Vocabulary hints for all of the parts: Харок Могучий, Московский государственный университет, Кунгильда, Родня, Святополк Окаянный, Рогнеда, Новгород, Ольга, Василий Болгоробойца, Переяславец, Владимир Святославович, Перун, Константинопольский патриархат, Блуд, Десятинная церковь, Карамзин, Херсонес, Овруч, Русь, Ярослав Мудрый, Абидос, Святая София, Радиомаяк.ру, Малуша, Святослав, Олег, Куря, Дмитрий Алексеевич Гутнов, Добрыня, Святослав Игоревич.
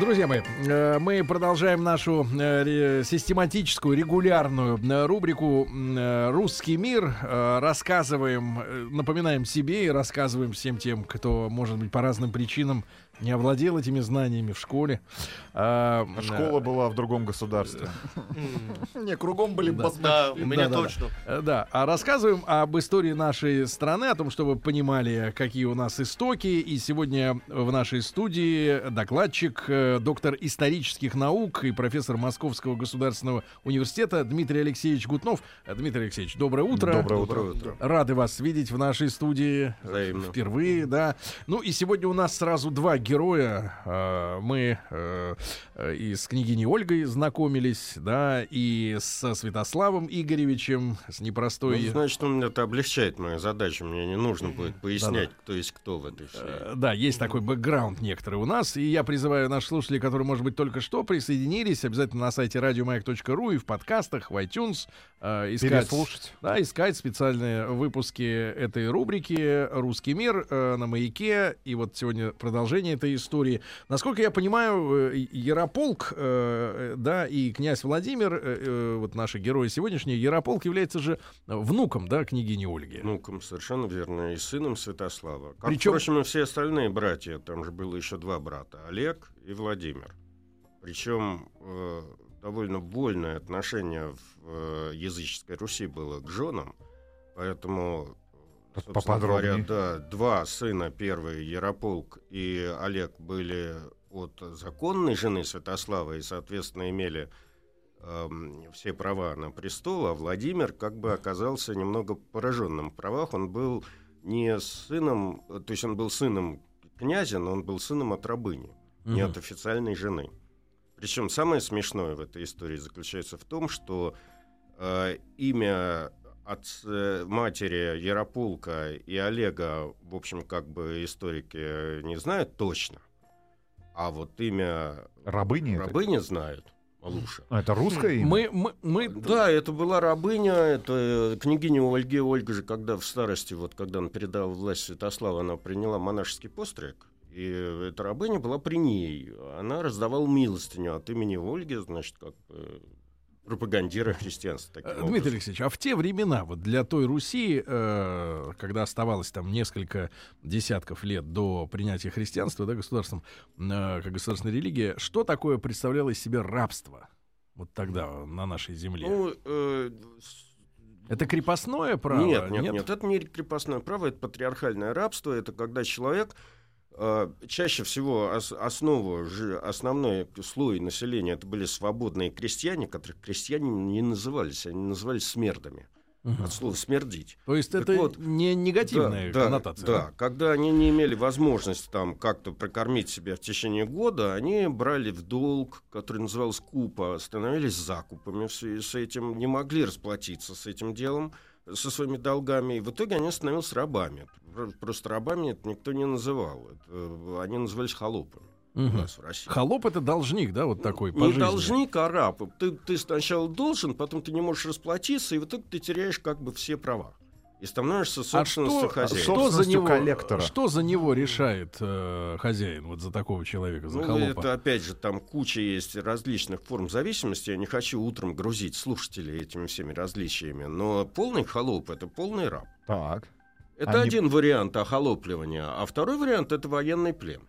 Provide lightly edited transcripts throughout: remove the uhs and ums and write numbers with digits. Друзья мои, мы продолжаем нашу систематическую, регулярную рубрику «Русский мир». Рассказываем, напоминаем себе и рассказываем всем тем, кто, может быть, по разным причинам не овладел этими знаниями в школе. Школа была в другом государстве. Не, кругом были басмачи. Да, у меня точно. Да, а рассказываем об истории нашей страны, о том, чтобы понимали, какие у нас истоки. И сегодня в нашей студии докладчик, доктор исторических наук и профессор Московского государственного университета Дмитрий Алексеевич Гутнов. Дмитрий Алексеевич, доброе утро. Доброе утро. Рады вас видеть в нашей студии. Взаимно. Впервые, да. Ну и сегодня у нас сразу два героя. Мы и с княгиней Ольгой знакомились, да, и со Святославом Игоревичем, с непростой... Ну, значит, он это облегчает мою задачу. Мне не нужно будет пояснять, кто есть кто в этой всей. Да, есть такой бэкграунд некоторый у нас, и я призываю наши слушатели, которые, может быть, только что присоединились, обязательно на сайте radiomayak.ru и в подкастах, в iTunes искать специальные выпуски этой рубрики «Русский мир» на «Маяке». И вот сегодня продолжение этой истории. Насколько я понимаю, Ярополк, да, и князь Владимир, вот наши герои сегодняшние, Ярополк является же внуком, да, княгини Ольги. Внуком, совершенно верно, и сыном Святослава. Как, впрочем, и все остальные братья, там же было еще два брата, Олег и Владимир. Причем довольно вольное отношение в языческой Руси было к женам, поэтому, собственно говоря, да, два сына, первый Ярополк и Олег, были от законной жены Святослава и, соответственно, имели все права на престол, а Владимир как бы оказался немного пораженным в правах. Он был не сыном, то есть он был сыном князя, но он был сыном от рабыни, не от официальной жены. Причем самое смешное в этой истории заключается в том, что имя от матери Ярополка и Олега, в общем, как бы историки не знают точно, а вот имя рабыни знают. Малуша. А это русское имя? Да, это была рабыня, это княгиня Ольги. Ольга же, когда в старости, вот когда она передала власть Святославу, она приняла монашеский постриг. И эта рабыня была при ней. Она раздавала милостыню от имени Ольги, значит, как бы пропагандируя христианство таким образом. Дмитрий Алексеевич, а в те времена, вот для той Руси, когда оставалось там несколько десятков лет до принятия христианства, да, государством, как государственной религии, что такое представляло из себя рабство вот тогда на нашей земле? Ну, это крепостное право? Нет, это не крепостное право, это патриархальное рабство, это когда человек... Чаще всего основной слой населения это были свободные крестьяне, которых крестьяне не назывались, они назывались смердами. От слова «смердить». То есть так это вот, не негативная коннотация? Да, когда они не имели возможности там как-то прокормить себя в течение года, они брали в долг, который назывался купа, становились закупами в связи с этим, не могли расплатиться с этим делом, со своими долгами, и в итоге они становились рабами. Просто рабами это никто не называл. Они назывались холопами. У нас в России. Холоп — это должник, да, вот такой по жизни? Не должник, а раб. Ты сначала должен, потом ты не можешь расплатиться, и в итоге ты теряешь как бы все права. И становишься собственностью хозяина. Что за него решает хозяин, вот за такого человека, за холопа? Это, опять же, там куча есть различных форм зависимости. Я не хочу утром грузить слушателей этими всеми различиями. Но полный холоп — это полный раб. Так. Это один вариант охолопливания. А второй вариант — это военный плен.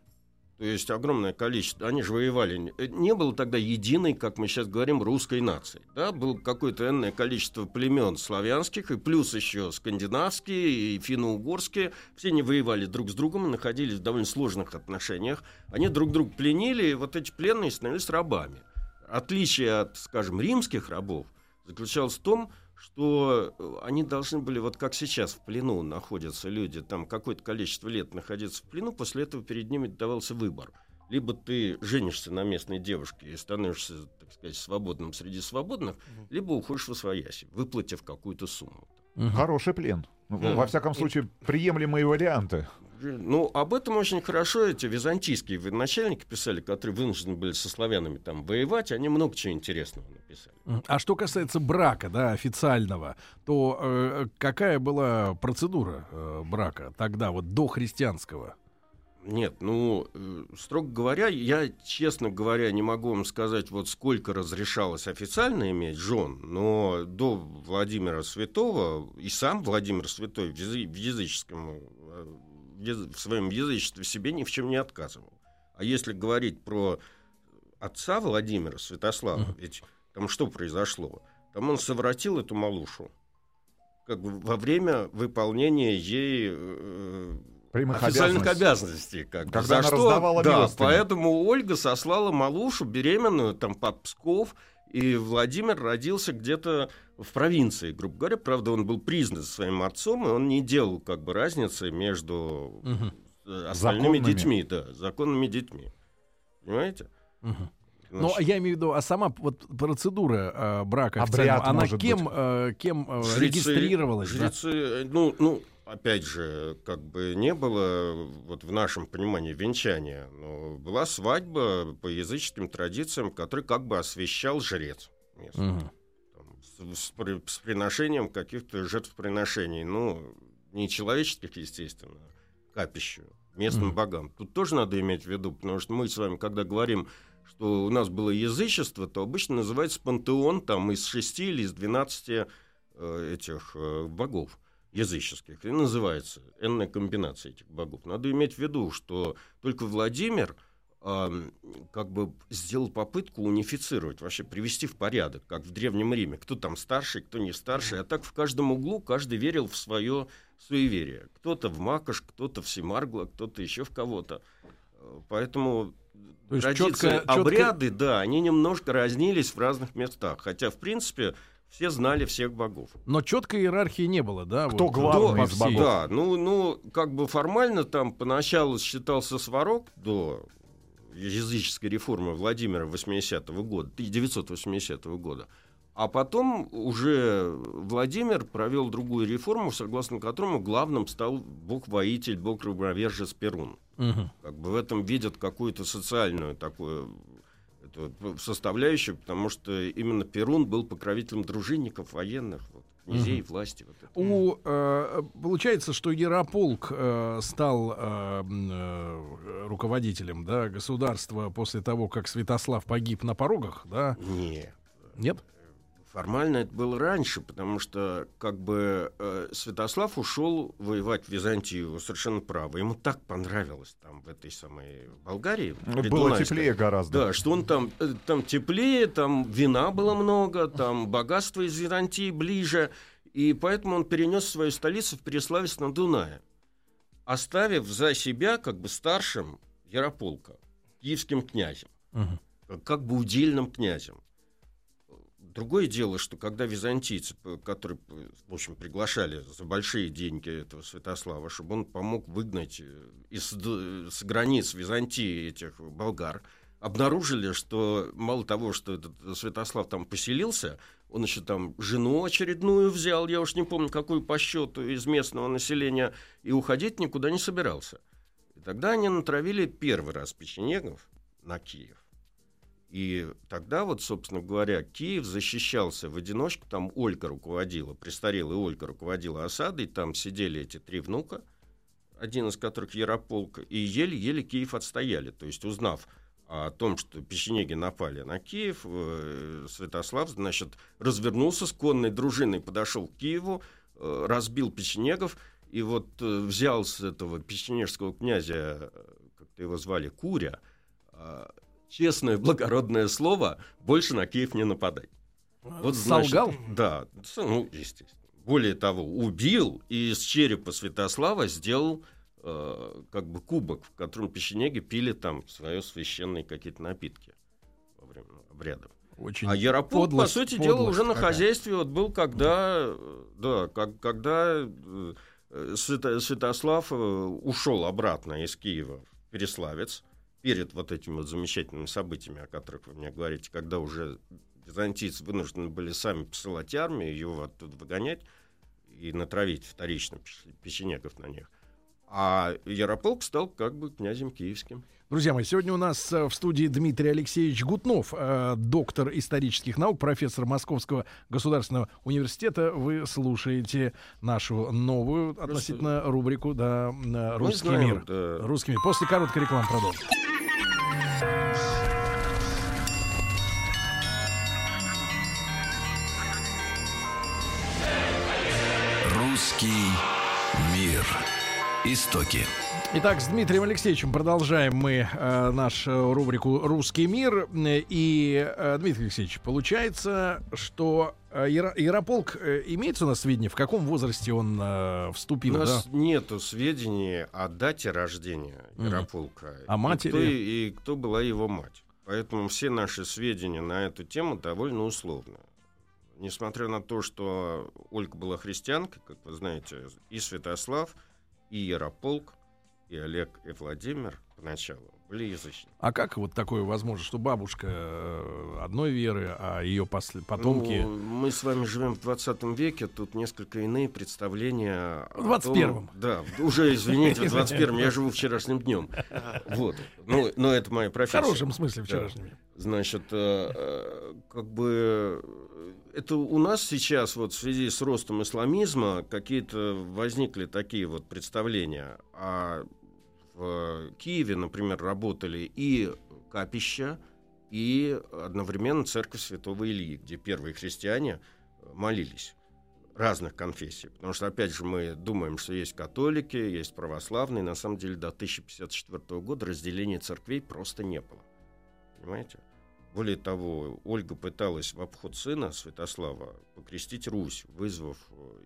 То есть огромное количество, они же воевали, не было тогда единой, как мы сейчас говорим, русской нации. Да? Было какое-то энное количество племен славянских, и плюс еще скандинавские, и финно-угорские. Все они воевали друг с другом, находились в довольно сложных отношениях. Они друг друга пленили, и вот эти пленные становились рабами. Отличие от, скажем, римских рабов заключалось в том, что они должны были, вот как сейчас в плену находятся люди, там какое-то количество лет находиться в плену, после этого перед ними давался выбор. Либо ты женишься на местной девушке и становишься, так сказать, свободным среди свободных, либо уходишь во свояси, выплатив какую-то сумму. Хороший плен. Во всяком случае, приемлемые варианты. Ну, об этом очень хорошо эти византийские военачальники писали, которые вынуждены были со славянами там воевать, они много чего интересного написали. А что касается брака, да, официального, то какая была процедура брака тогда, вот до христианского? Нет, ну, строго говоря, я, честно говоря, не могу вам сказать, вот сколько разрешалось официально иметь жен, но до Владимира Святого и сам Владимир Святой в своем язычестве себе ни в чем не отказывал. А если говорить про отца Владимира Святослава, ведь там что произошло? Там он совратил эту малушу как бы во время выполнения ей... официальных обязанностей. Когда она раздавала милостыню. Поэтому Ольга сослала малушу беременную там, под Псков, и Владимир родился где-то в провинции, грубо говоря. Правда, он был признан своим отцом, и он не делал как бы разницы между остальными детьми. Да, законными детьми. Понимаете? Но я имею в виду, а сама вот процедура брака официального, она кем жрецы, регистрировалась? Жрецы, да? Опять же, как бы не было, вот в нашем понимании, венчания, но была свадьба по языческим традициям, которую как бы освящал жрец местный, там, с приношением каких-то жертвоприношений, не человеческих, естественно, капищу, местным богам. Тут тоже надо иметь в виду, потому что мы с вами, когда говорим, что у нас было язычество, то обычно называется пантеон там, из 6 или из 12 этих богов языческих, и называется энная комбинация этих богов. Надо иметь в виду, что только Владимир как бы сделал попытку унифицировать, вообще привести в порядок, как в Древнем Риме. Кто там старший, кто не старший. А так в каждом углу каждый верил в свое суеверие. Кто-то в Макошь, кто-то в Семаргла, кто-то еще в кого-то. Поэтому традиции, обряды, да, они немножко разнились в разных местах. Хотя, в принципе... Все знали всех богов. Но четкой иерархии не было, да? Кто вот, главный из богов? Да, как бы формально там поначалу считался Сварог до языческой реформы Владимира 1980 года. А потом уже Владимир провел другую реформу, согласно которому главным стал бог-воитель, бог-рабовержец Перун. Как бы в этом видят какую-то социальную такую... составляющую, потому что именно Перун был покровителем дружинников, военных, князей, власти. Получается, что Ярополк стал руководителем, да, государства после того, как Святослав погиб на порогах, да? Нет. Формально это было раньше, потому что как бы Святослав ушел воевать в Византию совершенно право. Ему так понравилось там в этой самой Болгарии. Было теплее гораздо. Да, что он там теплее, там вина было много, там богатство из Византии ближе. И поэтому он перенес свою столицу в Переяславец на Дунае, оставив за себя как бы старшим Ярополка, киевским князем, как бы удельным князем. Другое дело, что когда византийцы, которые, в общем, приглашали за большие деньги этого Святослава, чтобы он помог выгнать с границ Византии этих болгар, обнаружили, что мало того, что этот Святослав там поселился, он еще там жену очередную взял, я уж не помню, какую по счету, из местного населения, и уходить никуда не собирался. И тогда они натравили первый раз печенегов на Киев. И тогда, вот, собственно говоря, Киев защищался в одиночку, там Ольга руководила, престарелая Ольга руководила осадой, там сидели эти три внука, один из которых Ярополк, и еле-еле Киев отстояли. То есть, узнав о том, что печенеги напали на Киев, Святослав, значит, развернулся с конной дружиной, подошел к Киеву, разбил печенегов, и вот взял с этого печенежского князя, как-то его звали, Куря, честное, благородное слово, больше на Киев не нападай. Вот, значит, солгал? Да, естественно. Более того, убил и из черепа Святослава сделал как бы кубок, в котором печенеги пили там свои священные какие-то напитки во время обрядов. А Ярополк, по сути дела, уже на хозяйстве был, когда Святослав ушел обратно из Киева в Переславец, перед вот этими вот замечательными событиями, о которых вы мне говорите, когда уже византийцы вынуждены были сами посылать армию, его оттуда выгонять, и натравить вторично печенегов на них. А Ярополк стал как бы князем киевским. Друзья мои, сегодня у нас в студии Дмитрий Алексеевич Гутнов, доктор исторических наук, профессор Московского государственного университета. Вы слушаете нашу новую относительно рубрику «Русский мир». «Русский мир». После короткой рекламы продолжим. «Русский мир». Истоки. Итак, с Дмитрием Алексеевичем продолжаем мы нашу рубрику «Русский мир». И, Дмитрий Алексеевич, получается, что Ярополк, имеется у нас сведения, в каком возрасте он вступил? У нас нету сведений о дате рождения Ярополка. О матери? И кто была его мать. Поэтому все наши сведения на эту тему довольно условны. Несмотря на то, что Ольга была христианкой, как вы знаете, и Святослав, и Ярополк, и Олег, и Владимир поначалу были язычники. А как вот такое возможно, что бабушка одной веры, а ее потомки... Ну, мы с вами живем в 20 веке, тут несколько иные представления... В 21-м. Да, уже, извините, в 21-м, я живу вчерашним днем. Вот, но это моя профессия. В хорошем смысле вчерашним днем. Значит, как бы... Это у нас сейчас вот в связи с ростом исламизма какие-то возникли такие вот представления. А в Киеве, например, работали и капища, и одновременно церковь Святого Ильи, где первые христиане молились разных конфессий. Потому что, опять же, мы думаем, что есть католики, есть православные. На самом деле до 1054 года разделения церквей просто не было. Понимаете? Более того, Ольга пыталась в обход сына Святослава покрестить Русь, вызвав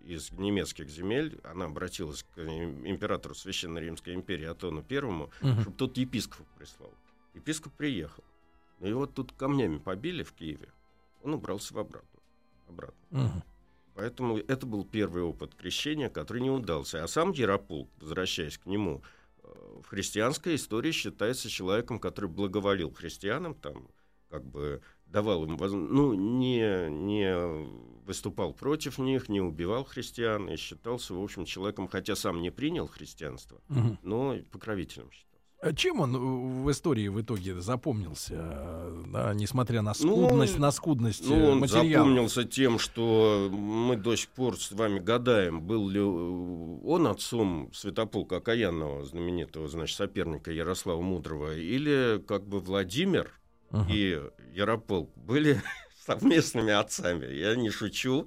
из немецких земель, она обратилась к императору Священной Римской империи Атону Первому, чтобы тот епископа прислал. Епископ приехал, но его тут камнями побили в Киеве, он убрался обратно. Поэтому это был первый опыт крещения, который не удался. А сам Ярополк, возвращаясь к нему, в христианской истории считается человеком, который благоволил христианам, там, как бы давал им возможность, не выступал против них, не убивал христиан и считался, в общем, человеком, хотя сам не принял христианство, но покровителем считался. А чем он в истории в итоге запомнился, да, несмотря на скудность, он материала? Запомнился тем, что мы до сих пор с вами гадаем, был ли он отцом Святополка Окаянного, знаменитого, значит, соперника Ярослава Мудрого, или как бы Владимир и Ярополк были совместными отцами. Я не шучу,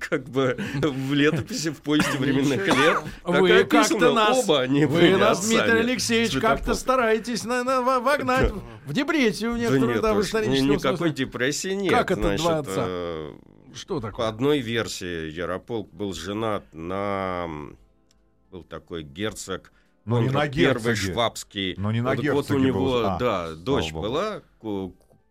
как бы в летописи в поезде временных лет. Вы как-то нас, Дмитрий Алексеевич, как-то стараетесь вогнать в депрессию некоторую. Да нет, никакой депрессии нет. Как это два отца? Что такое? По одной версии Ярополк был женат на... Был такой герцог. Но не на первый швабский. Но не на герцоге. Вот у него, дочь была,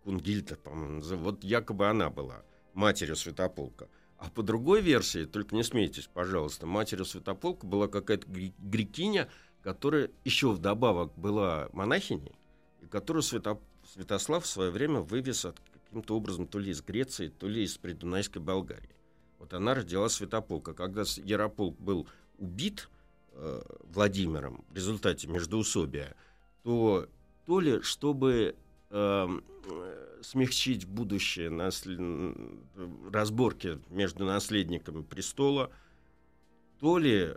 Кунгильда, по-моему, вот якобы она была матерью Святополка. А по другой версии, только не смейтесь, пожалуйста, матерью Святополка была какая-то грекиня, которая еще вдобавок была монахиней, и которую Святослав в свое время вывез каким-то образом то ли из Греции, то ли из Придунайской Болгарии. Вот она родила Святополка. Когда Ярополк был убит Владимиром в результате междоусобия, то ли чтобы смягчить будущие разборки между наследниками престола, то ли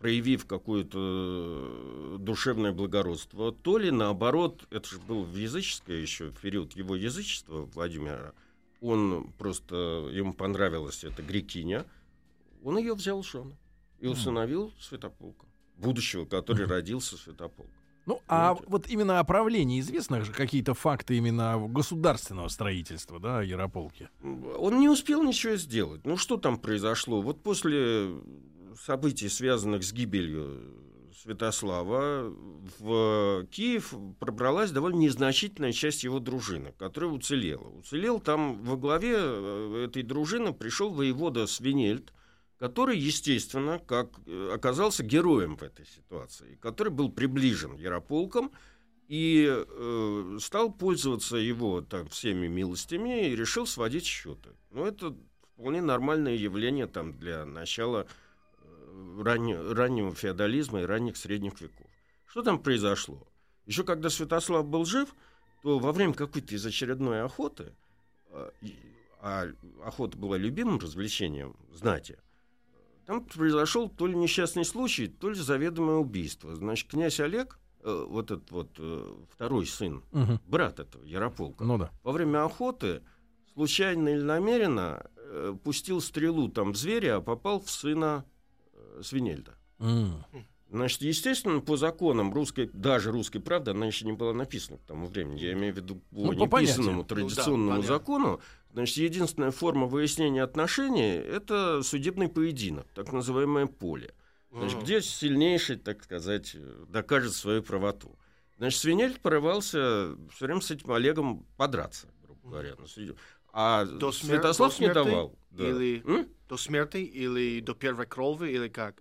проявив какое-то душевное благородство, то ли наоборот, это же был в языческое еще, в период его язычества Владимира, он просто, ему понравилась эта грекиня, он ее взял в жены. И установил Святополка, будущего, который родился Святополк. Ну, а вот именно о правлении известны же какие-то факты именно государственного строительства, да, Ярополки? Он не успел ничего сделать. Ну, что там произошло? Вот после событий, связанных с гибелью Святослава, в Киев пробралась довольно незначительная часть его дружины, которая уцелела. Уцелел там во главе этой дружины пришел воевода Свенельд, который, естественно, как оказался героем в этой ситуации, который был приближен Ярополком и стал пользоваться его всеми милостями и решил сводить счеты. Но это вполне нормальное явление там, для начала раннего феодализма и ранних средних веков. Что там произошло? Еще когда Святослав был жив, то во время какой-то из очередной охоты, а охота была любимым развлечением знати, там произошел то ли несчастный случай, то ли заведомое убийство. Значит, князь Олег, вот этот вот второй сын, брат этого Ярополка, во время охоты случайно или намеренно пустил стрелу там в зверя, а попал в сына Свенельда. Значит, естественно, по законам русской, даже русской правды, она еще не была написана к тому времени, я имею в виду по неписанному традиционному закону, значит, единственная форма выяснения отношений — это судебный поединок, так называемое поле. Значит, где сильнейший, так сказать, докажет свою правоту. Значит, Свенельд порывался все время с этим Олегом подраться, грубо говоря, на суде. А до Святослав не давал. Или до смерти, или до первой крови, или как?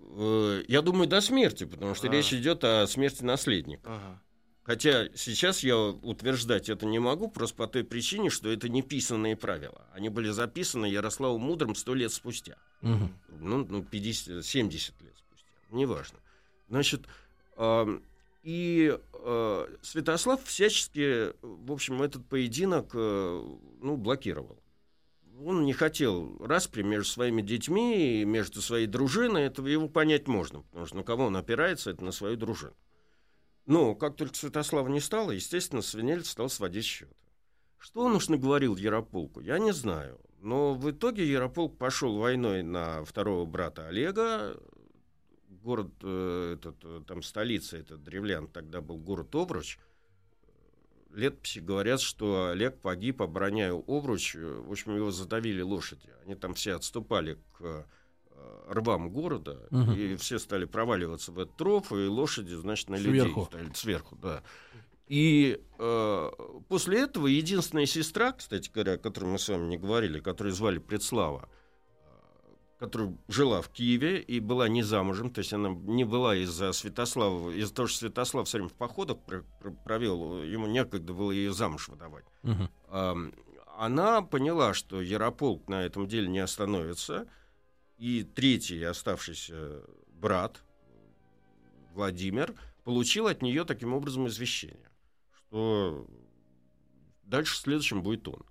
Я думаю, до смерти, потому что речь идет о смерти наследника. Хотя сейчас я утверждать это не могу, просто по той причине, что это не писанные правила. Они были записаны Ярославом Мудрым 100 лет спустя. Ну, 70 лет спустя, неважно. Значит, Святослав всячески, в общем, этот поединок блокировал. Он не хотел распри между своими детьми и между своей дружиной. Этого его понять можно, потому что на кого он опирается, это на свою дружину. Но как только Святослава не стало, естественно, Свенельд стал сводить счеты. Что он уж наговорил Ярополку, я не знаю. Но в итоге Ярополк пошел войной на второго брата Олега. Город, столица, древлян, тогда был город Овруч. Летописи говорят, что Олег погиб, обороняя Овруч. В общем, его задавили лошади. Они там все отступали к рвам города, и все стали проваливаться в этот ров, и лошади, значит, на людей стали сверху, да. И после этого единственная сестра, кстати говоря, о которой мы с вами не говорили, которую звали Предслава, которая жила в Киеве и была не замужем, то есть она не была из-за Святослава, из-за того, что Святослав все время в походах провел, ему некогда было ее замуж выдавать. Она поняла, что Ярополк на этом деле не остановится, и третий оставшийся брат, Владимир, получил от нее таким образом извещение, что дальше следующим будет он.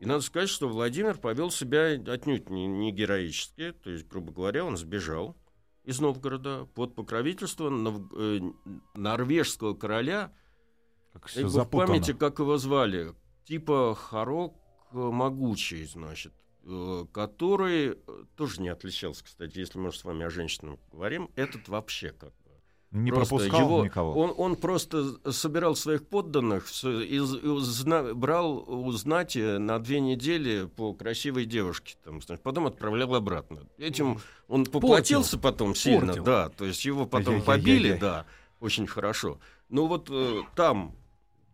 И надо сказать, что Владимир повел себя отнюдь не героически. То есть, грубо говоря, он сбежал из Новгорода под покровительство норвежского короля. В памяти, как его звали, типа Харок Могучий, значит, который тоже не отличался, кстати, если мы с вами о женщинах говорим, этот вообще как не просто пропускал никого. Он просто собирал своих подданных и брал у знати на 2 недели по красивой девушке. Там, потом отправлял обратно. Этим он поплатился потом сильно. Портил. Да, то есть его потом побили, да, очень хорошо. Но вот там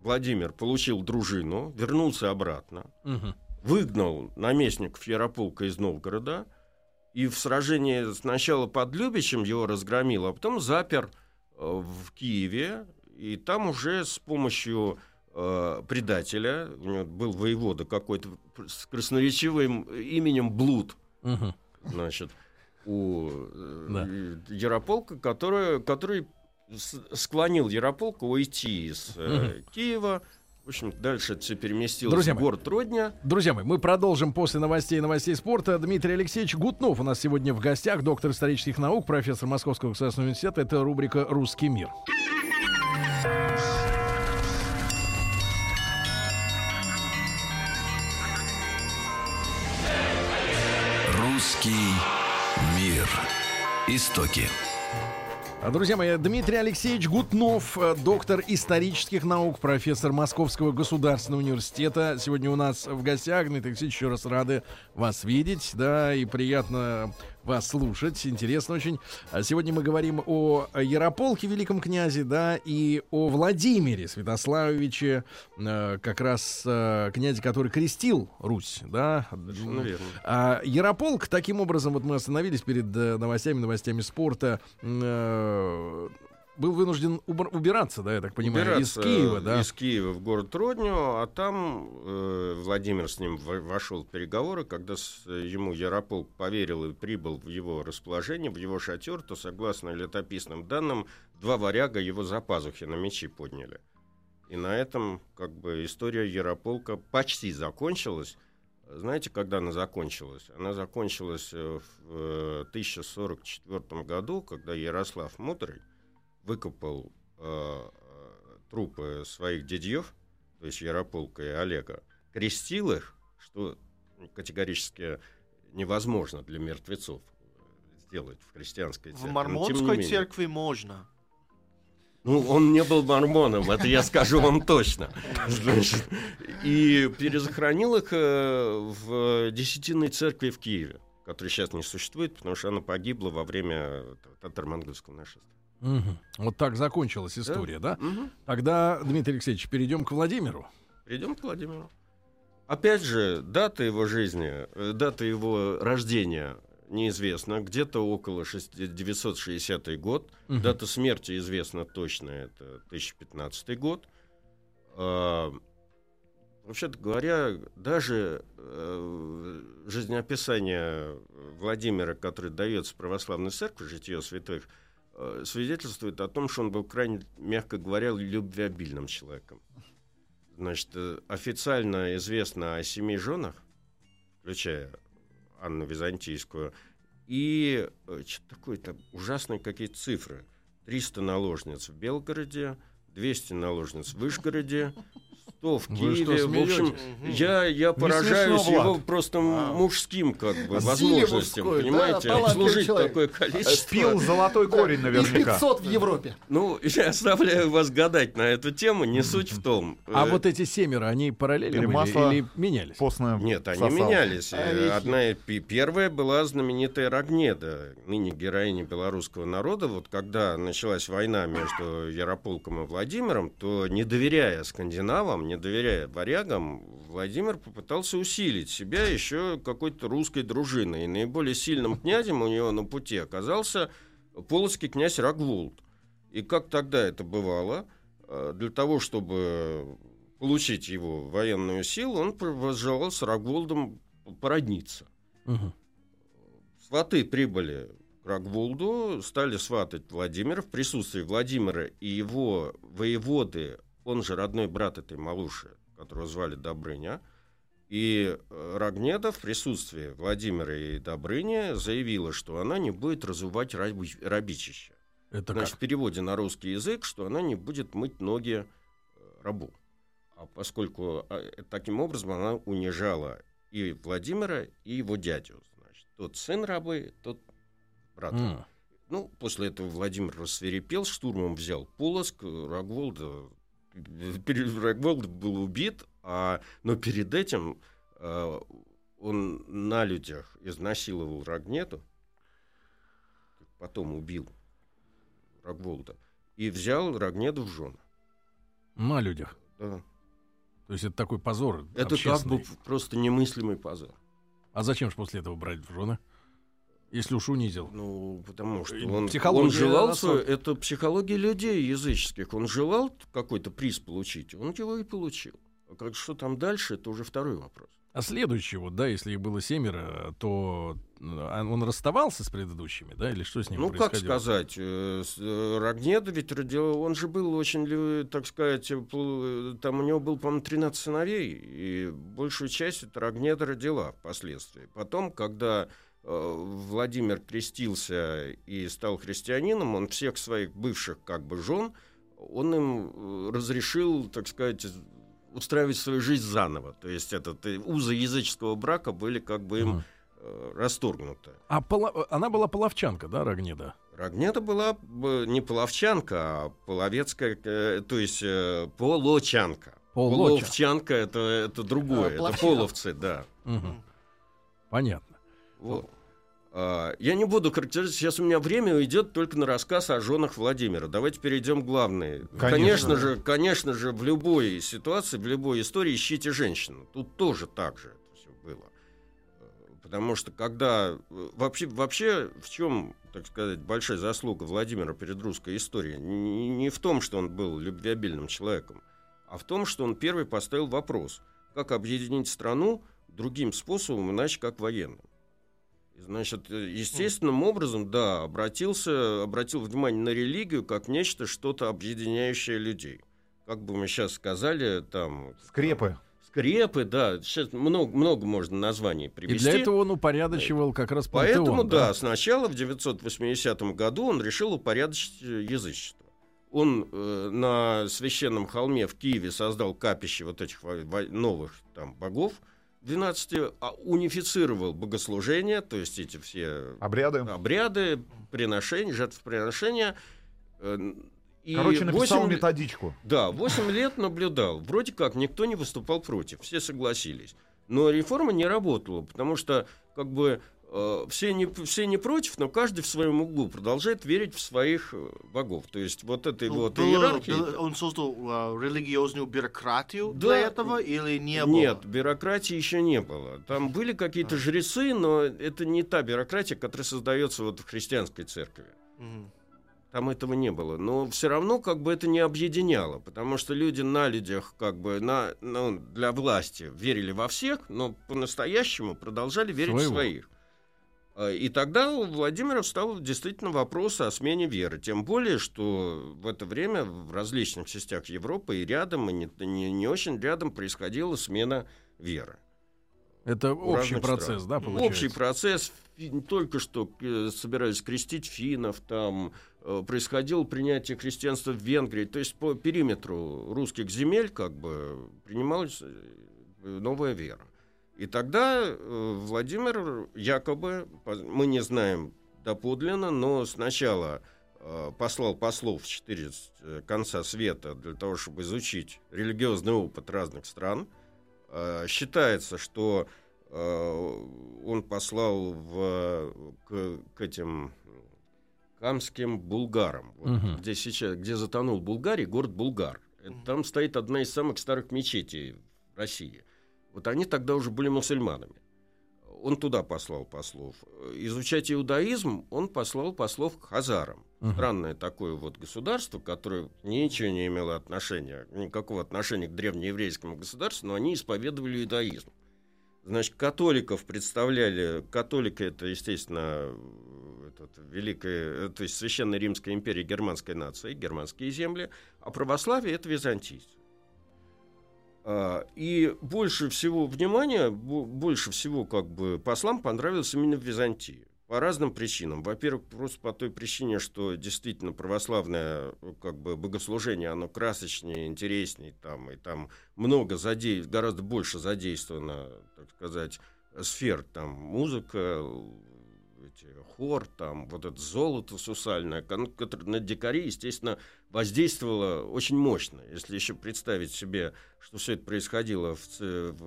Владимир получил дружину, вернулся обратно, выгнал наместников Ярополка из Новгорода и в сражении сначала под Любичем его разгромил, а потом запер в Киеве, и там уже с помощью предателя, у него был воевода какой-то с красноречивым именем Блуд, значит, у Ярополка, который склонил Ярополка уйти из Киева. В общем, дальше все переместилось в город Родня. Друзья мои, мы продолжим после новостей спорта. Дмитрий Алексеевич Гутнов у нас сегодня в гостях, доктор исторических наук, профессор Московского государственного университета. Это рубрика «Русский мир». Русский мир. Истоки. Друзья мои, Дмитрий Алексеевич Гутнов, доктор исторических наук, профессор Московского государственного университета. Сегодня у нас в гостях. Дмитрий Алексеевич, еще раз рады вас видеть, да, и приятно вас слушать, интересно очень. Сегодня мы говорим о Ярополке, великом князе, да, и о Владимире Святославовиче, как раз князе, который крестил Русь, да. А Ярополк, таким образом, вот мы остановились перед новостями спорта, был вынужден убираться, да, я так понимаю, из Киева, да? Из Киева в город Родню, а там Владимир с ним вошел в переговоры, когда ему Ярополк поверил и прибыл в его расположение, в его шатер, то, согласно летописным данным, 2 варяга его за пазухи на мечи подняли. И на этом, как бы, история Ярополка почти закончилась. Знаете, когда она закончилась? Она закончилась в 1044 году, когда Ярослав Мудрый выкопал трупы своих дядьев, то есть Ярополка и Олега, крестил их, что категорически невозможно для мертвецов сделать в христианской церкви. В мормонской церкви можно. Ну, он не был мормоном, это я скажу вам точно. Значит, и перезахоронил их в Десятинной церкви в Киеве, которая сейчас не существует, потому что она погибла во время татаро-монгольского нашествия. Угу. Вот так закончилась история, да? Угу. Тогда, Дмитрий Алексеевич, перейдем к Владимиру. Перейдем к Владимиру. Опять же, дата его жизни, дата его рождения неизвестно, где-то около 960 год. Угу. Дата смерти известна точно, это 1015 год. Вообще-то говоря, даже жизнеописание Владимира, которое дается православной церкви, житие святых, свидетельствует о том, что он был крайне, мягко говоря, любвеобильным человеком. Значит, официально известно о 7 женах, включая Анну Византийскую, и такое-то ужасные какие-то цифры. 300 наложниц в Белгороде, 200 наложниц в Вышгороде, 100 в Киеве. В общем, я поражаюсь смешно, его просто мужским, как бы, возможностям, понимаете, да, служить такое количество. Спил золотой корень, наверняка. И 500 в Европе. Ну, я оставляю вас гадать на эту тему, не суть в том. А вот эти 7, они параллельно или менялись? Нет, они менялись. Одна первая была знаменитая Рогнеда, ныне героиня белорусского народа. Вот когда началась война между Ярополком и Владимиром, то, не доверяя скандинавам, не доверяя варягам, Владимир попытался усилить себя еще какой-то русской дружиной. И наиболее сильным князем у него на пути оказался полоцкий князь Рогволд. И как тогда это бывало, для того, чтобы получить его военную силу, он возжелал с Рогволдом породниться. Угу. Сваты прибыли к Рогволду, стали сватать Владимира. В присутствии Владимира и его воеводы, он же родной брат этой Малуши, которого звали Добрыня, и Рогнеда в присутствии Владимира и Добрыни заявила, что она не будет разувать рабичище. Это значит, как? В переводе на русский язык, что она не будет мыть ноги рабу. А поскольку таким образом она унижала и Владимира, и его дядю. Значит, тот сын рабы, тот брат. Mm. Ну, после этого Владимир рассвирепел, штурмом взял Полоцк, Рогволд был убит, но перед этим он на людях изнасиловал Рогнеду, потом убил Рогволда и взял Рогнеду в жены. На людях? Да. То есть это такой позор общественный. Это как бы просто немыслимый позор. А зачем же после этого брать в жены? Если уж унизил. Ну, потому что он желал... Это психология людей языческих. Он желал какой-то приз получить, он его и получил. А как что там дальше, это уже второй вопрос. А следующего, да, если их было 7, то он расставался с предыдущими, да, или что с ним происходило? Ну, как сказать, Рогнеда ведь родил, он же был очень, так сказать, там у него было, по-моему, 13 сыновей, и большую часть это Рогнеда родила впоследствии. Потом, когда Владимир крестился и стал христианином, он всех своих бывших, как бы, жен, он им разрешил, так сказать, устраивать свою жизнь заново. То есть узы языческого брака были, как бы, им расторгнуты. А она была половчанка, да, Рогнеда? Рогнеда была не половчанка, а половецкая, то есть полочанка. Половчанка — это другое, это половцы, да. Угу. Понятно. Вот. Я не буду характеризовать, сейчас у меня время уйдет только на рассказ о женах Владимира. Давайте перейдем к главной. Конечно же, в любой ситуации, в любой истории ищите женщину. Тут тоже так же это все было. Потому что когда... Вообще в чем, так сказать, большая заслуга Владимира перед русской историей? Не в том, что он был любвеобильным человеком, а в том, что он первый поставил вопрос, как объединить страну другим способом, иначе как военным. Значит, естественным образом, да, обратил внимание на религию как нечто, что-то объединяющее людей. Как бы мы сейчас сказали, там... Скрепы, да. Сейчас много можно названий привести. И для этого он упорядочивал как раз пантеон. Поэтому, да, сначала в 980 году он решил упорядочить язычество. Он на священном холме в Киеве создал капище вот этих новых там богов, 12, унифицировал богослужение, то есть эти все обряды приношения, жертвоприношения. Короче, написал методичку. Да, 8 лет наблюдал. Вроде как никто не выступал против, все согласились. Но реформа не работала, потому что как бы все не против, но каждый в своем углу продолжает верить в своих богов. То есть вот этой иерархии... Он создал религиозную бюрократию для этого или не было? Нет, бюрократии еще не было. Там были какие-то жрецы, но это не та бюрократия, которая создается вот в христианской церкви. Там этого не было, но все равно как бы это не объединяло, потому что люди на людях как бы для власти верили во всех, но по-настоящему продолжали верить в своих. И тогда у Владимира встал действительно вопрос о смене веры, тем более, что в это время в различных частях Европы и рядом, и не очень рядом происходила смена веры. Это общий процесс, да, получается? Общий процесс. Только что собирались крестить финнов, там происходило принятие христианства в Венгрии. То есть по периметру русских земель как бы принималась новая вера. И тогда Владимир якобы, мы не знаем доподлинно, но сначала послал послов в 4 конца света для того, чтобы изучить религиозный опыт разных стран. Считается, что он послал к этим камским булгарам, вот, где затонул Булгария, город Булгар. Там стоит одна из самых старых мечетей в России. Вот они тогда уже были мусульманами. Он туда послал послов. Изучать иудаизм он послал послов к хазарам. Странное такое вот государство, которое ничего не имело отношения, никакого отношения к древнееврейскому государству, но они исповедовали иудаизм. Значит, католиков представляли... Католики — это, естественно, то есть Священная Римская империя германской нации, германские земли, а православие — это византийцы. И больше всего внимания, больше всего как бы послам понравилось именно в Византии. По разным причинам. Во-первых, просто по той причине, что действительно православное как бы богослужение, оно красочнее, интереснее, там, и там гораздо больше задействовано, так сказать, сфер, там, музыка, хор, там, вот это золото сусальное, которое на дикари, естественно, воздействовало очень мощно. Если еще представить себе, что все это происходило в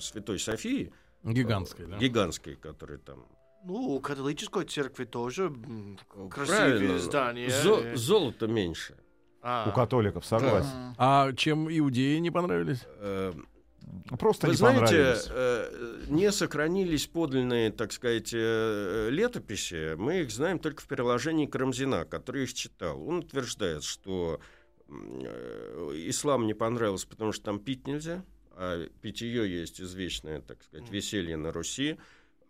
Святой Софии. Гигантской, которая там... у католической церкви тоже красивые здания. Золото меньше. У католиков, согласен. А чем иудеи не понравились? Просто не понравились. Вы знаете, не сохранились подлинные, так сказать, летописи. Мы их знаем только в переложении Карамзина, который их читал. Он утверждает, что ислам не понравился, потому что там пить нельзя. А питье есть извечное, так сказать, веселье на Руси.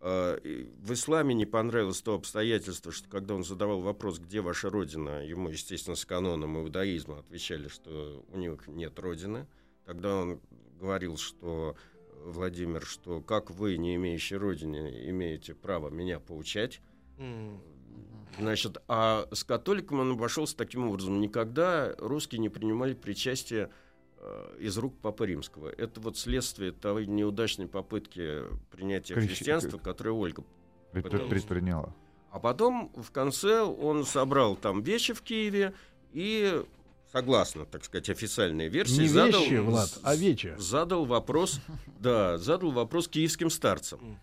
В исламе не понравилось то обстоятельство, что когда он задавал вопрос, где ваша родина, ему, естественно, с каноном иудаизма отвечали, что у них нет родины. Тогда он говорил, что Владимир, что как вы, не имеющий родины, имеете право меня поучать. Значит, а с католиком он обошелся таким образом. Никогда русские не принимали причастие из рук Папы Римского. Это вот следствие той неудачной попытки принятия христианства, которую Ольга предприняла. А потом в конце он собрал там вещи в Киеве и, согласно, так сказать, официальной версии, задал вопрос киевским старцам.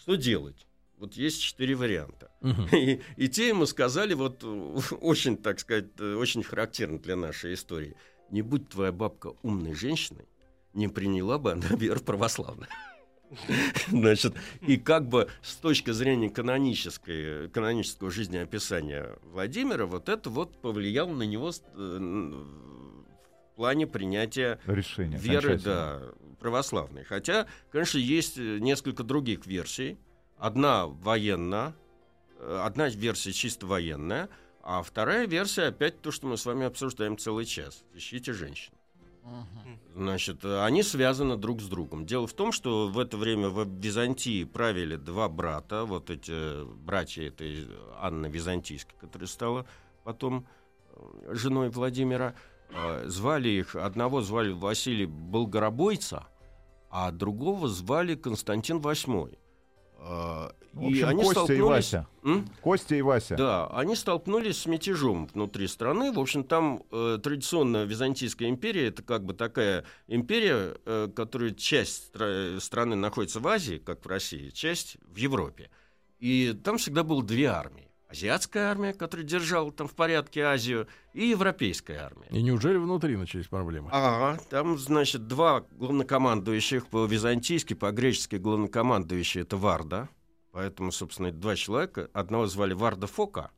Что делать? Вот есть 4 варианта. И те ему сказали, вот очень, так сказать, очень характерно для нашей истории: не будь твоя бабка умной женщиной, не приняла бы она веру православную. Значит, и как бы с точки зрения канонического жизнеописания Владимира, вот это вот повлияло на него в плане принятия решения, веры, да, православной. Хотя, конечно, есть несколько других версий. Одна версия чисто военная, а вторая версия опять то, что мы с вами обсуждаем целый час. Ищите женщин. Значит, они связаны друг с другом. Дело в том, что в это время в Византии правили два брата. Вот эти братья, это Анна Византийская, которая стала потом женой Владимира. Звали их, одного звали Василий Болгоробойца, а другого звали Константин VIII. В общем, и они Костя и Вася. Да, они столкнулись с мятежом внутри страны. В общем, там традиционно Византийская империя — это как бы такая империя, которая часть страны находится в Азии, как в России, часть в Европе. И там всегда было две армии. Азиатская армия, которая держала там в порядке Азию, и европейская армия. И неужели внутри начались проблемы? Ага, там, значит, два главнокомандующих по-византийски, по-гречески главнокомандующий — это Варда. Поэтому, собственно, это два человека. Одного звали Варда Фока,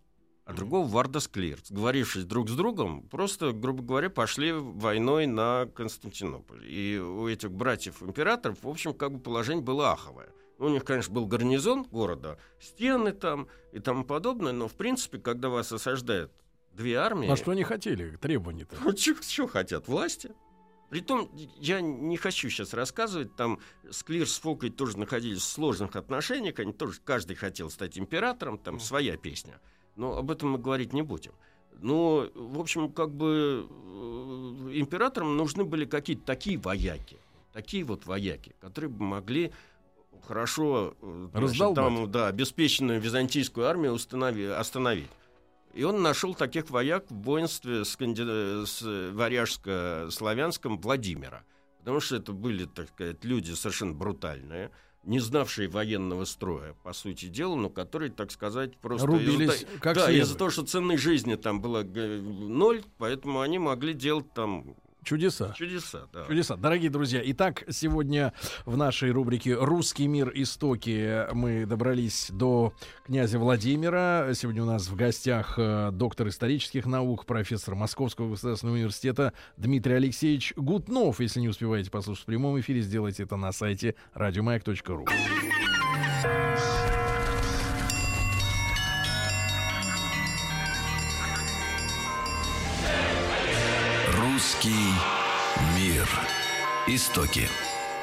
а другого Варда Склир. Сговорившись друг с другом, просто, грубо говоря, пошли войной на Константинополь. И у этих братьев-императоров, в общем, как бы положение было аховое. У них, конечно, был гарнизон города, стены там и тому подобное, но, в принципе, когда вас осаждают две армии... А что они хотели? Требования-то? Ну, что хотят? Власти. Притом, я не хочу сейчас рассказывать, там Склир с Фокой тоже находились в сложных отношениях, они тоже, каждый хотел стать императором, там своя песня, но об этом мы говорить не будем. Но, в общем, как бы императорам нужны были какие-то такие вояки, которые бы могли... хорошо, значит, там, да, обеспеченную византийскую армию остановить. И он нашел таких вояк в воинстве варяжско-славянском Владимира. Потому что это были, так сказать, люди совершенно брутальные, не знавшие военного строя, по сути дела, но которые, так сказать, просто... Рубились как следует. Да, из-за того, что цены жизни там было 0, поэтому они могли делать там... Чудеса. Дорогие друзья, итак, сегодня в нашей рубрике «Русский мир. Истоки» мы добрались до князя Владимира. Сегодня у нас в гостях доктор исторических наук, профессор Московского государственного университета Дмитрий Алексеевич Гутнов. Если не успеваете послушать в прямом эфире, сделайте это на сайте радиомаяк.ру. Русский мир. Истоки.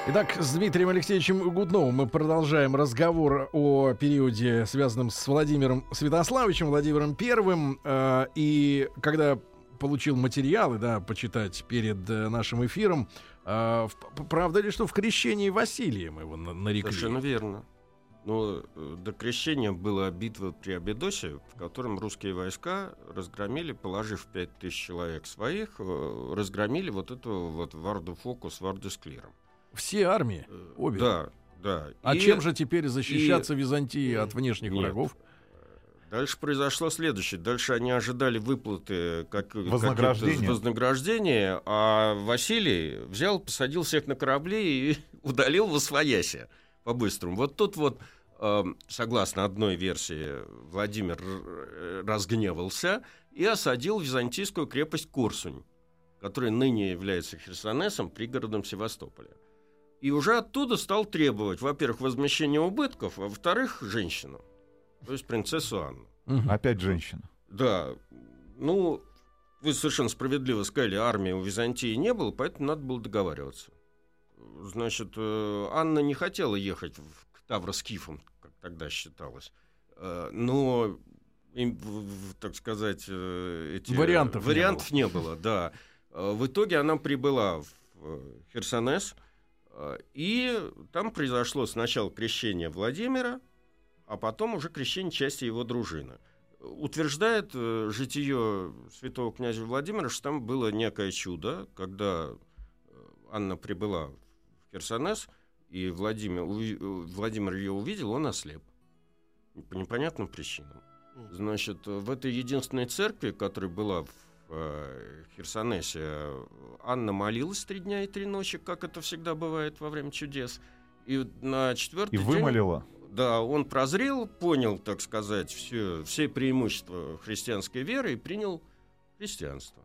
Итак, с Дмитрием Алексеевичем Гутновым мы продолжаем разговор о периоде, связанном с Владимиром Святославовичем, Владимиром Первым. И когда получил материалы, да, почитать перед нашим эфиром, правда ли, что в крещении Василием его нарекли? Совершенно верно. Но до крещения была битва при Абидосе, в котором русские войска разгромили, положив 5000 человек своих, разгромили вот эту вот Варду Фоку с Варду Склиром. Все армии? Обе? Да, да. А чем же теперь защищаться Византии от внешних врагов? Дальше произошло следующее. Дальше они ожидали выплаты вознаграждения, а Василий взял, посадил всех на корабли и удалил восвояси. По-быстрому. Вот тут вот, согласно одной версии, Владимир разгневался и осадил византийскую крепость Курсунь, которая ныне является Херсонесом, пригородом Севастополя. И уже оттуда стал требовать, во-первых, возмещения убытков, а во-вторых, женщину, то есть принцессу Анну. Опять женщина. Да. Ну, вы совершенно справедливо сказали, армии у Византии не было, поэтому надо было договариваться. Значит, Анна не хотела ехать к Тавроскифам, как тогда считалось, но, так сказать, вариантов не было. Да. В итоге она прибыла в Херсонес, и там произошло сначала крещение Владимира, а потом уже крещение части его дружины. Утверждает житие святого князя Владимира, что там было некое чудо, когда Анна прибыла Херсонес, и Владимир ее увидел, он ослеп. По непонятным причинам. Значит, в этой единственной церкви, которая была в Херсонесе, Анна молилась 3 дня и 3 ночи, как это всегда бывает во время чудес, И на четвертый день... И вымолила. Да, он прозрел, понял, так сказать, все преимущества христианской веры и принял христианство.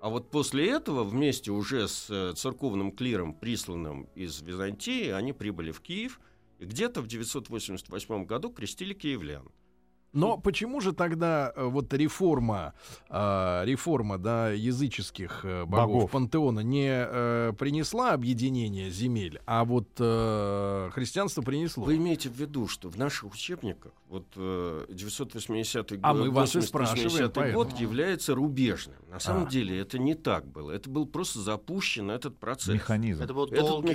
А вот после этого вместе уже с церковным клиром, присланным из Византии, они прибыли в Киев и где-то в 988 году крестили киевлян. Но почему же тогда вот реформа языческих богов пантеона не принесла объединение земель, а вот христианство принесло? Вы имеете в виду, что в наших учебниках вот 980-й год, мы вас и спрашиваем, год является рубежным. На самом деле это не так было. Это был просто запущен этот процесс. Механизм. Это был долгий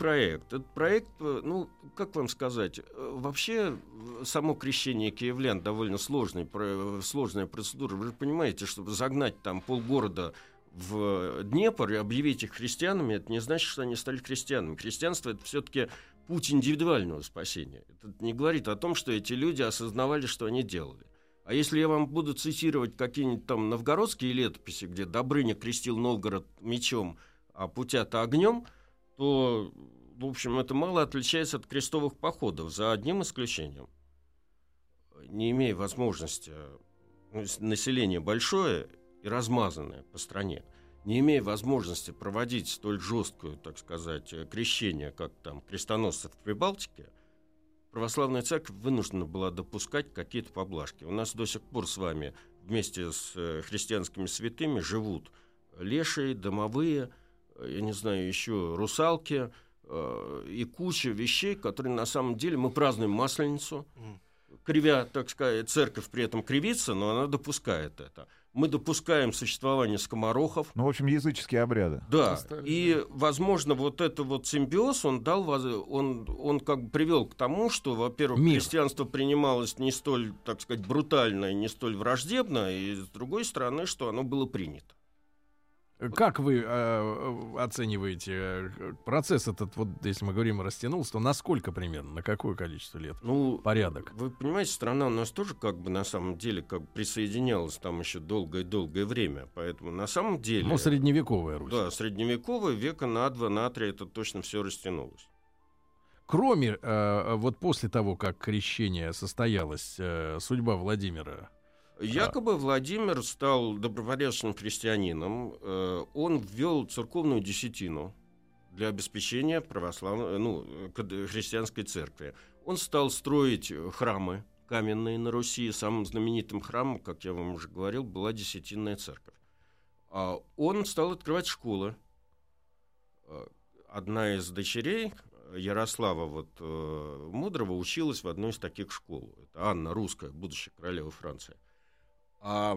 проект. Этот проект, ну, как вам сказать, вообще само крещение киевлян довольно сложная процедура. Вы же понимаете, чтобы загнать там полгорода в Днепр и объявить их христианами, это не значит, что они стали христианами. Христианство — это все-таки путь индивидуального спасения. Это не говорит о том, что эти люди осознавали, что они делали. А если я вам буду цитировать какие-нибудь там новгородские летописи, где Добрыня крестил Новгород мечом, а Путята огнем, то, в общем, это мало отличается от крестовых походов, за одним исключением. Не имея возможности, население большое и размазанное по стране, не имея возможности проводить столь жесткую, так сказать, крещение, как там крестоносцев в Прибалтике, православная церковь вынуждена была допускать какие-то поблажки. У нас до сих пор с вами вместе с христианскими святыми живут лешие, домовые, я не знаю, еще русалки и куча вещей, которые на самом деле мы празднуем Масленицу, кривя, так сказать, церковь при этом кривится, но она допускает это. Мы допускаем существование скоморохов. Ну, в общем, языческие обряды. Да, остальные. И, возможно, вот этот вот симбиоз, он как бы привел к тому, что, во-первых, христианство принималось не столь, так сказать, брутально и не столь враждебно, и, с другой стороны, что оно было принято. Как вы оцениваете процесс этот, вот если мы говорим растянулся, то насколько примерно, на какое количество лет? Ну, порядок. Вы понимаете, страна у нас тоже как бы на самом деле как бы присоединялась там еще долгое-долгое время, поэтому на самом деле... Ну, средневековая Русь. Да, средневековая, века на два, на три это точно все растянулось. Кроме, вот после того, как крещение состоялось, судьба Владимира... Якобы Владимир стал добропорядочным христианином. Он ввел церковную десятину для обеспечения православной, христианской церкви. Он стал строить храмы каменные на Руси. Самым знаменитым храмом, как я вам уже говорил, была Десятинная церковь. Он стал открывать школы. Одна из дочерей Ярослава Мудрого училась в одной из таких школ. Это Анна, русская, будущая королева Франции. А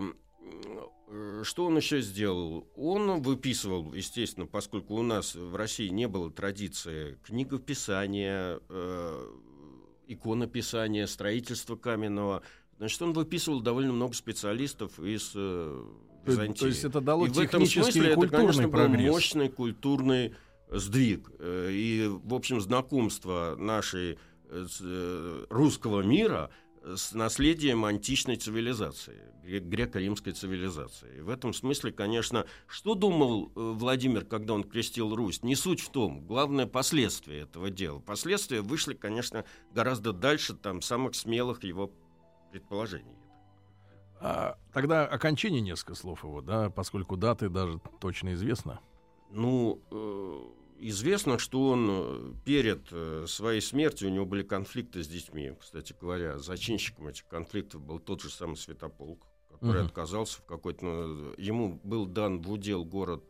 что он еще сделал? Он выписывал, естественно, поскольку у нас в России не было традиции книгописания, иконописания, строительства каменного, значит, он выписывал довольно много специалистов из Византии. То есть это дало и технический в этом смысле и культурный это, конечно, прогресс. Был мощный культурный сдвиг. И, в общем, знакомство русского мира с наследием античной цивилизации, греко-римской цивилизации. И в этом смысле, конечно, что думал Владимир, когда он крестил Русь, не суть в том. Главное — последствия этого дела. Последствия вышли, конечно, гораздо дальше там, самых смелых его предположений. Тогда окончание несколько слов его, да, поскольку даты даже точно известны. Известно, что он перед своей смертью, у него были конфликты с детьми. Кстати говоря, зачинщиком этих конфликтов был тот же самый Святополк, который отказался в какой-то... ему был дан в удел город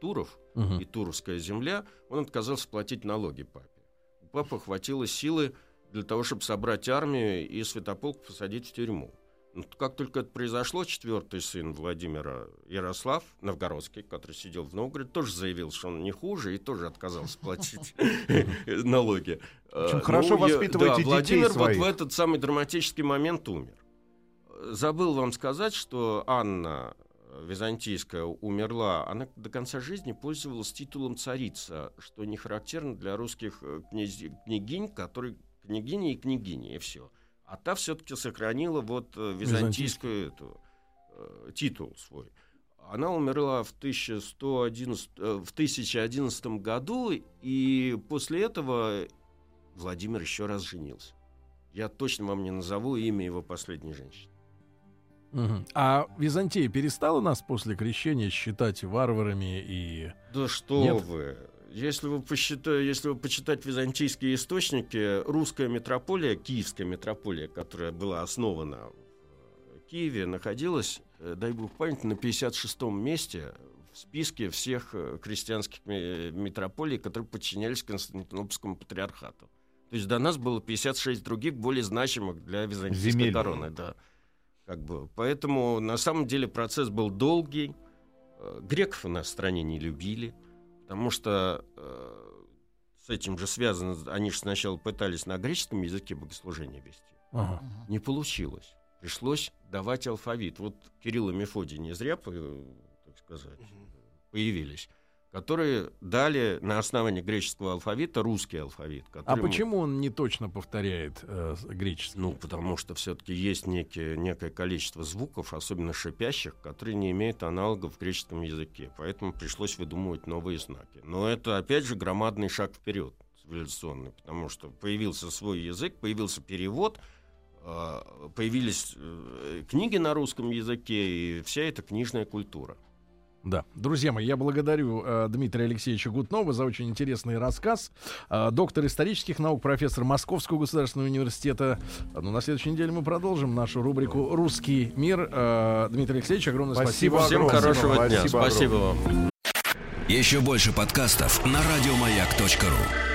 Туров и Туровская земля. Он отказался платить налоги папе. У папы хватило силы для того, чтобы собрать армию и Святополк посадить в тюрьму. Но как только это произошло, четвертый сын Владимира, Ярослав Новгородский, который сидел в Новгороде, тоже заявил, что он не хуже, и тоже отказался платить налоги. Хорошо воспитываете детей своих. Владимир вот в этот самый драматический момент умер. Забыл вам сказать, что Анна Византийская умерла. Она до конца жизни пользовалась титулом царица, что не характерно для русских княгинь, которые княгини, и все. А та все-таки сохранила византийскую титул свой. Она умерла в 1011 году, и после этого Владимир еще раз женился. Я точно вам не назову имя его последней женщины. Угу. А Византия перестала нас после крещения считать варварами и... Да что Нет? вы! Если вы почитать византийские источники, русская митрополия, киевская митрополия, которая была основана в Киеве, находилась, дай бог память, на 56-м месте в списке всех крестьянских митрополий, которые подчинялись Константинопольскому патриархату. То есть до нас было 56 других, более значимых для византийской короны. Да. Поэтому на самом деле процесс был долгий. Греков у нас в стране не любили, потому что с этим же связано, они же сначала пытались на греческом языке богослужение вести. Ага. Не получилось. Пришлось давать алфавит. Вот Кирилл и Мефодий не зря, так сказать, появились, которые дали на основании греческого алфавита русский алфавит. А почему он не точно повторяет греческий? Ну, потому что все-таки есть некое количество звуков, особенно шипящих, которые не имеют аналогов в греческом языке. Поэтому пришлось выдумывать новые знаки. Но это, опять же, громадный шаг вперед цивилизационный, потому что появился свой язык, появился перевод, появились книги на русском языке, и вся эта книжная культура. Да. Друзья мои, я благодарю Дмитрия Алексеевича Гутнова за очень интересный рассказ. Доктор исторических наук, профессор Московского государственного университета. Ну, на следующей неделе мы продолжим нашу рубрику «Русский мир». Дмитрий Алексеевич, огромное спасибо. Всем хорошего дня. Спасибо вам. Еще больше подкастов на радиомаяк.ру.